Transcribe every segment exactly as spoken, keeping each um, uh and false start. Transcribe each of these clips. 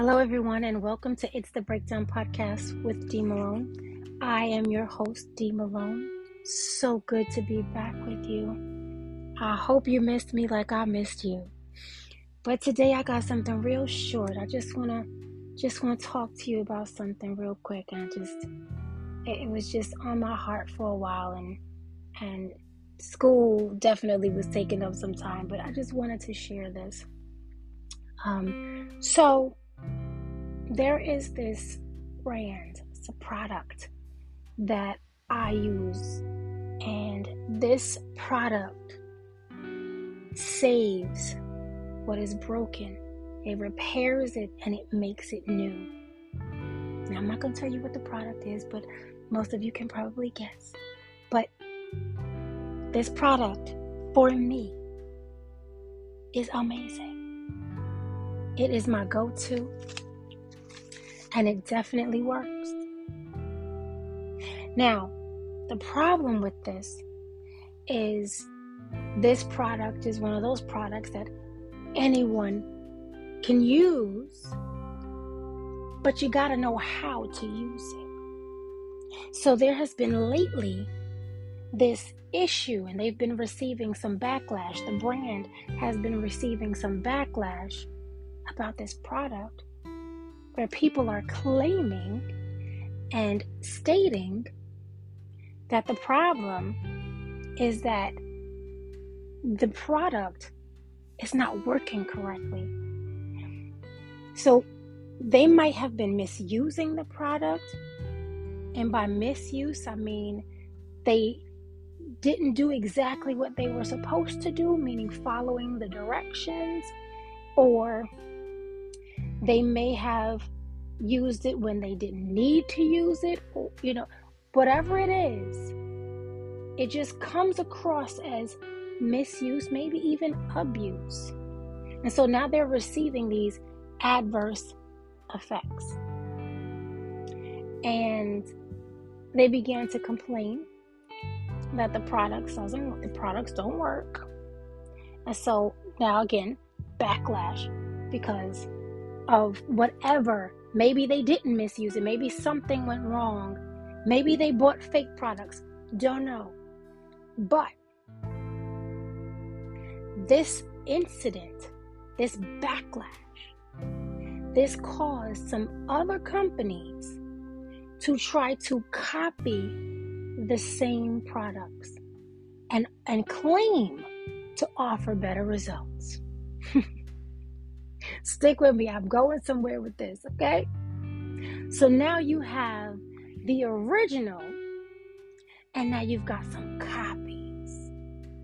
Hello, everyone, and welcome to It's the Breakdown Podcast with Dee Malone. I am your host, Dee Malone. So good to be back with you. I hope you missed me like I missed you. But today I got something real short. I just wanna, just wanna talk to you about something real quick. And I just, it, it was just on my heart for a while, and and school definitely was taking up some time. But I just wanted to share this. Um, so. There is this brand, it's a product that I use, and this product saves what is broken. It repairs it and it makes it new. Now, I'm not going to tell you what the product is, but most of you can probably guess. But this product for me is amazing. It is my go-to. And it definitely works. Now, the problem with this is this product is one of those products that anyone can use, but you gotta know how to use it. So there has been lately this issue, and they've been receiving some backlash. The brand has been receiving some backlash about this product, where people are claiming and stating that the problem is that the product is not working correctly. So they might have been misusing the product, and by misuse, I mean they didn't do exactly what they were supposed to do, meaning following the directions, or they may have used it when they didn't need to use it, or, you know, whatever it is, it just comes across as misuse, maybe even abuse. And so now they're receiving these adverse effects. And they began to complain that the products doesn't, the products don't work. And so now again, backlash because of whatever. Maybe they didn't misuse it. Maybe something went wrong. Maybe they bought fake products. Don't know. But this incident, this backlash, this caused some other companies to try to copy the same products and, and claim to offer better results. Stick with me. I'm going somewhere with this, okay? So now you have the original, and now you've got some copies.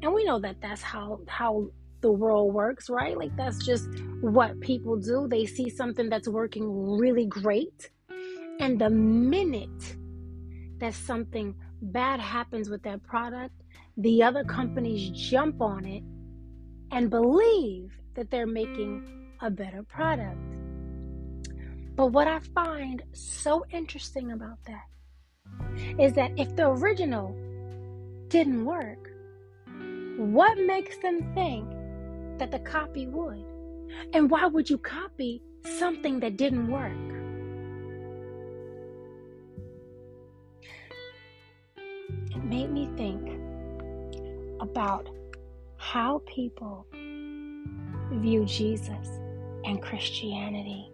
And we know that that's how, how the world works, right? Like, that's just what people do. They see something that's working really great, and the minute that something bad happens with that product, the other companies jump on it and believe that they're making a better product. But what I find so interesting about that is that if the original didn't work, what makes them think that the copy would? And why would you copy something that didn't work? It made me think about how people view Jesus and Christianity,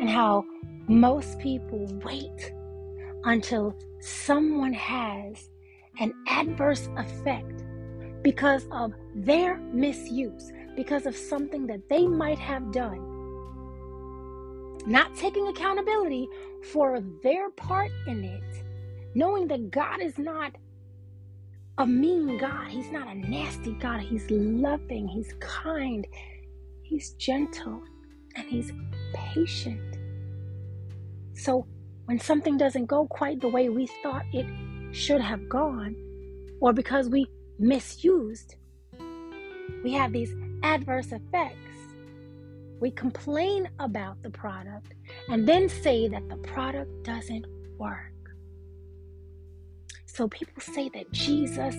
and how most people wait until someone has an adverse effect because of their misuse, because of something that they might have done, not taking accountability for their part in it, knowing that God is not a mean God. He's not a nasty God. He's loving. He's kind. He's gentle. And he's patient. So when something doesn't go quite the way we thought it should have gone, or because we misused, we have these adverse effects. We complain about the product and then say that the product doesn't work. So people say that Jesus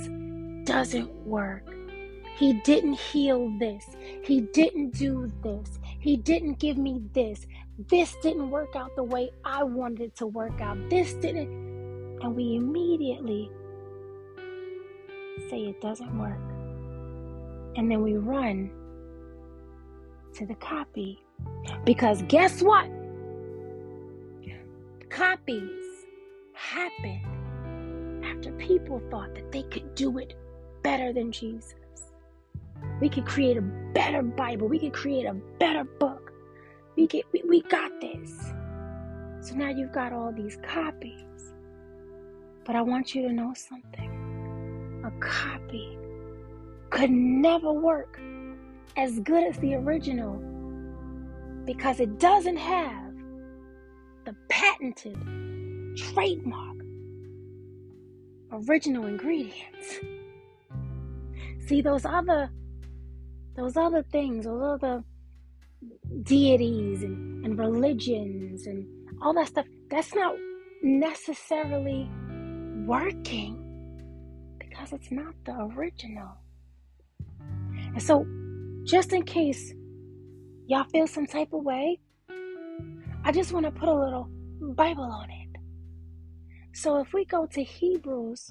doesn't work. He didn't heal this. He didn't do this. He didn't give me this. This didn't work out the way I wanted it to work out. This didn't. And we immediately say it doesn't work. And then we run to the copy. Because guess what? Copies happened after people thought that they could do it better than Jesus. We could create a better Bible. We could create a better book. We get, we, we got this. So now you've got all these copies. But I want you to know something. A copy could never work as good as the original because it doesn't have the patented trademark original ingredients. See, those other Those other things, those other deities and, and religions and all that stuff, that's not necessarily working because it's not the original. And so, just in case y'all feel some type of way, I just want to put a little Bible on it. So if we go to Hebrews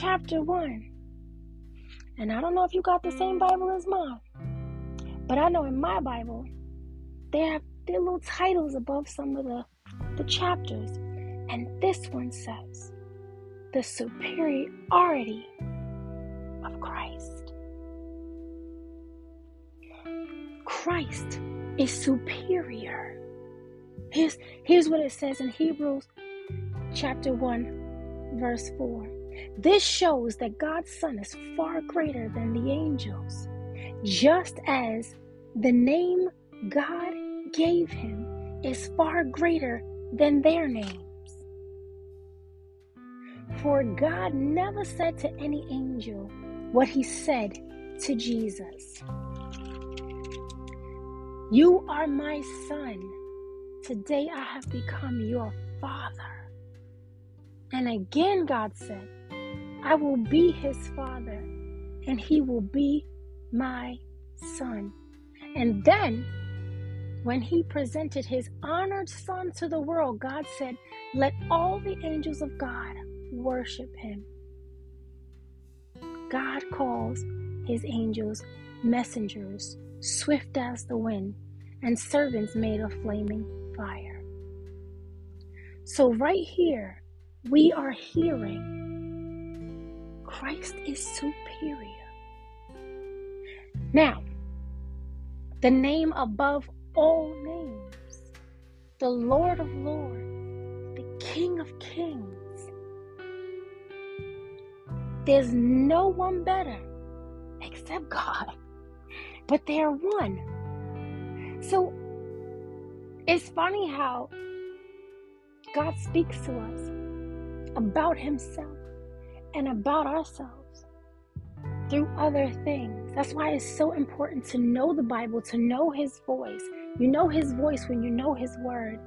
chapter one, and I don't know if you got the same Bible as mine, but I know in my Bible, they have their little titles above some of the, the chapters. And this one says, the superiority of Christ. Christ is superior. Here's, here's what it says in Hebrews chapter one, verse four. This shows that God's Son is far greater than the angels, just as the name God gave him is far greater than their names. For God never said to any angel what he said to Jesus. You are my son. Today I have become your father. And again God said, I will be his father, and he will be my son. And then, when he presented his honored son to the world, God said, let all the angels of God worship him. God calls his angels messengers, swift as the wind, and servants made of flaming fire. So right here, we are hearing Christ is superior. Now, the name above all names, the Lord of Lords, the King of Kings. There's no one better except God, but they are one. So, it's funny how God speaks to us about himself and about ourselves through other things. That's why it's so important to know the Bible, to know his voice. You know his voice when you know his word.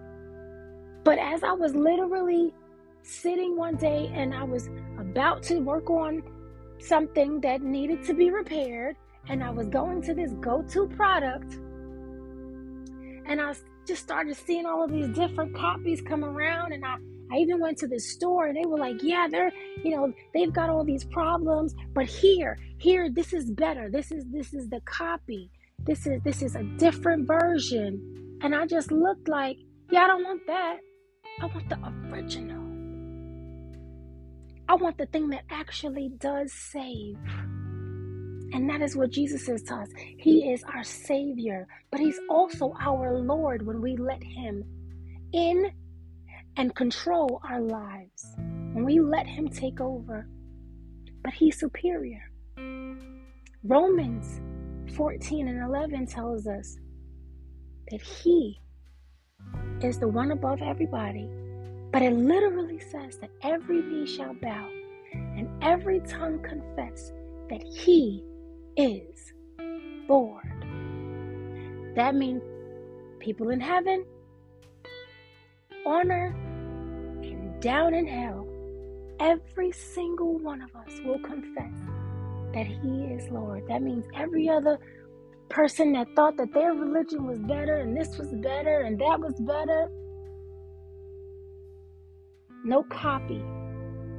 But as I was literally sitting one day and I was about to work on something that needed to be repaired, and I was going to this go-to product, and I just started seeing all of these different copies come around, and I I even went to this store and they were like, yeah, they're, you know, they've got all these problems, but here, here, this is better. This is, this is the copy. This is, this is a different version. And I just looked like, yeah, I don't want that. I want the original. I want the thing that actually does save. And that is what Jesus is to us. He is our Savior, but he's also our Lord when we let him in and control our lives, when we let him take over. But he's superior. Romans fourteen and eleven tells us that he is the one above everybody. But it literally says that every knee shall bow and every tongue confess that he is Lord. That means people in heaven, on earth, down in hell, every single one of us will confess that he is Lord. That means every other person that thought that their religion was better and this was better and that was better. No copy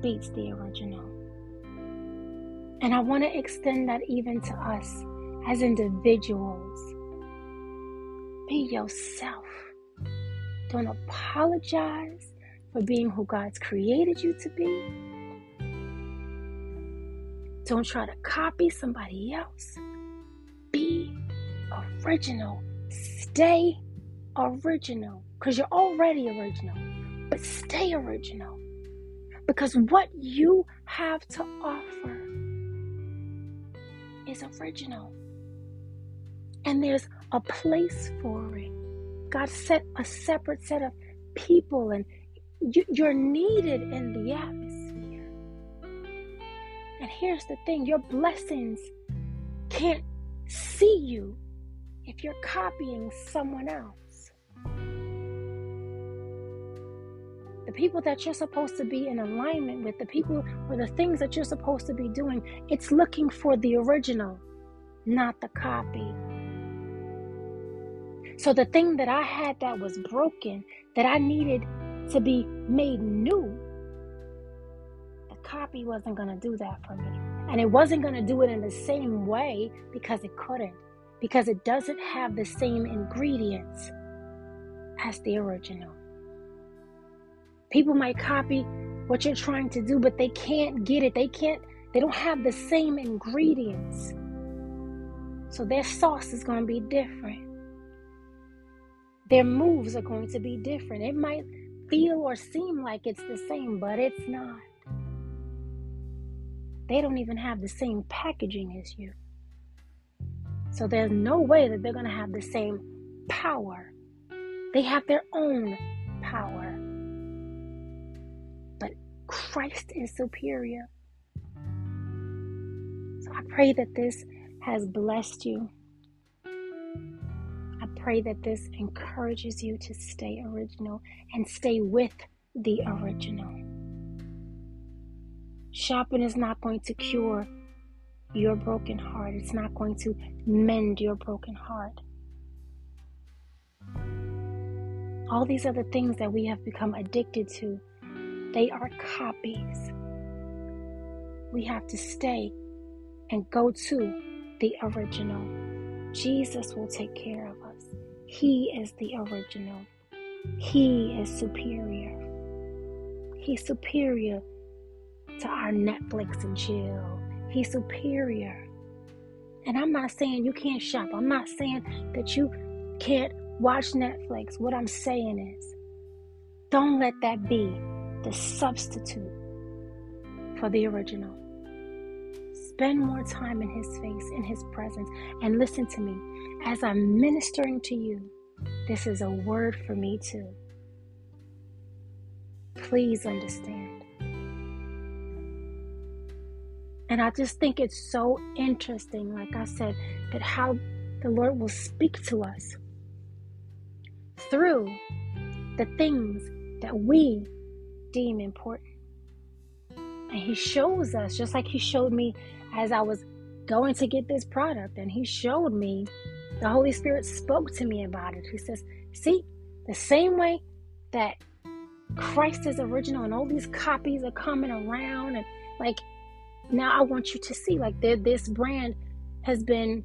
beats the original. And I want to extend that even to us as individuals. Be yourself. Don't apologize for being who God's created you to be. Don't try to copy somebody else. Be original. Stay original, because you're already original. But stay original, because what you have to offer is original. And there's a place for it. God set a separate set of people, and you, you're needed in the atmosphere. And here's the thing, your blessings can't see you if you're copying someone else. The people that you're supposed to be in alignment with, the people or the things that you're supposed to be doing, it's looking for the original, not the copy. So the thing that I had that was broken, that I needed to be made new, the copy wasn't going to do that for me. And it wasn't going to do it in the same way, because it couldn't, because it doesn't have the same ingredients as the original. People might copy what you're trying to do, but they can't get it. They can't, they don't have the same ingredients. So their sauce is going to be different. Their moves are going to be different. It might feel or seem like it's the same, but it's not. They don't even have the same packaging as you. So there's no way that they're going to have the same power. They have their own power. Christ is superior. So I pray that this has blessed you. I pray that this encourages you to stay original and stay with the original. Shopping is not going to cure your broken heart. It's not going to mend your broken heart. All these other things that we have become addicted to, they are copies. We have to stay and go to the original. Jesus will take care of us. He is the original. He is superior. He's superior to our Netflix and chill. He's superior. And I'm not saying you can't shop. I'm not saying that you can't watch Netflix. What I'm saying is, don't let that be the substitute for the original. Spend more time in His face, in His presence. And listen to me, as I'm ministering to you, this is a word for me too. Please understand. And I just think it's so interesting, like I said, that how the Lord will speak to us through the things that we deem important. And He shows us, just like He showed me as I was going to get this product, and He showed me, the Holy Spirit spoke to me about it. He says, see, the same way that Christ is original and all these copies are coming around, and like, now I want you to see, like, this brand has been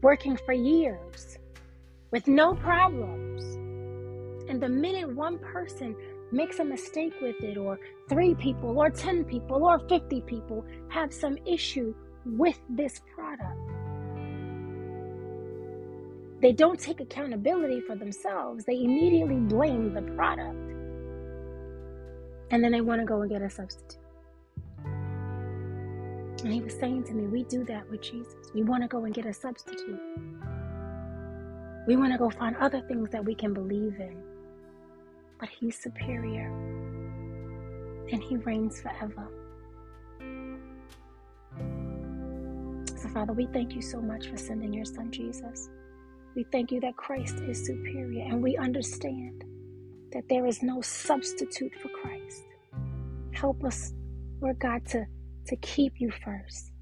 working for years with no problems. And the minute one person makes a mistake with it, or three people, or ten people, or fifty people have some issue with this product, they don't take accountability for themselves. They immediately blame the product. And then they want to go and get a substitute. And He was saying to me, we do that with Jesus. We want to go and get a substitute. We want to go find other things that we can believe in. But He's superior, and He reigns forever. So, Father, we thank You so much for sending Your Son, Jesus. We thank You that Christ is superior, and we understand that there is no substitute for Christ. Help us, Lord God, to, to keep You first,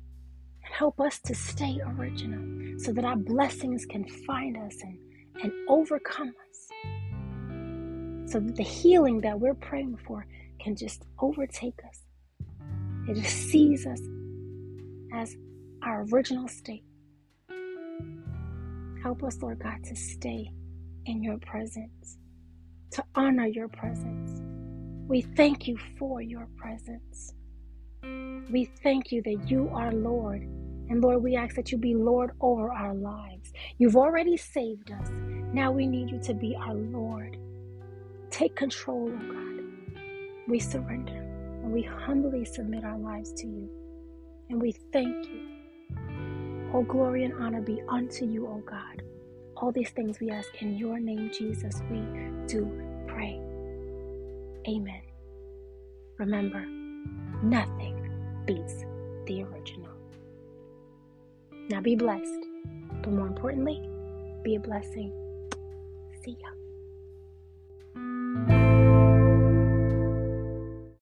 and Help us to stay original so that our blessings can find us and, and overcome us. So that the healing that we're praying for can just overtake us. It just sees us as our original state. Help us, Lord God, to stay in your presence, to honor your presence. We thank you for your presence. We thank you that you are Lord. And Lord, we ask that you be Lord over our lives. You've already saved us. Now we need you to be our Lord. Take control, oh God. We surrender and we humbly submit our lives to you. And we thank you. All glory and honor be unto you, O God. All these things we ask in your name, Jesus, we do pray. Amen. Remember, nothing beats the original. Now be blessed, but more importantly, be a blessing. See ya.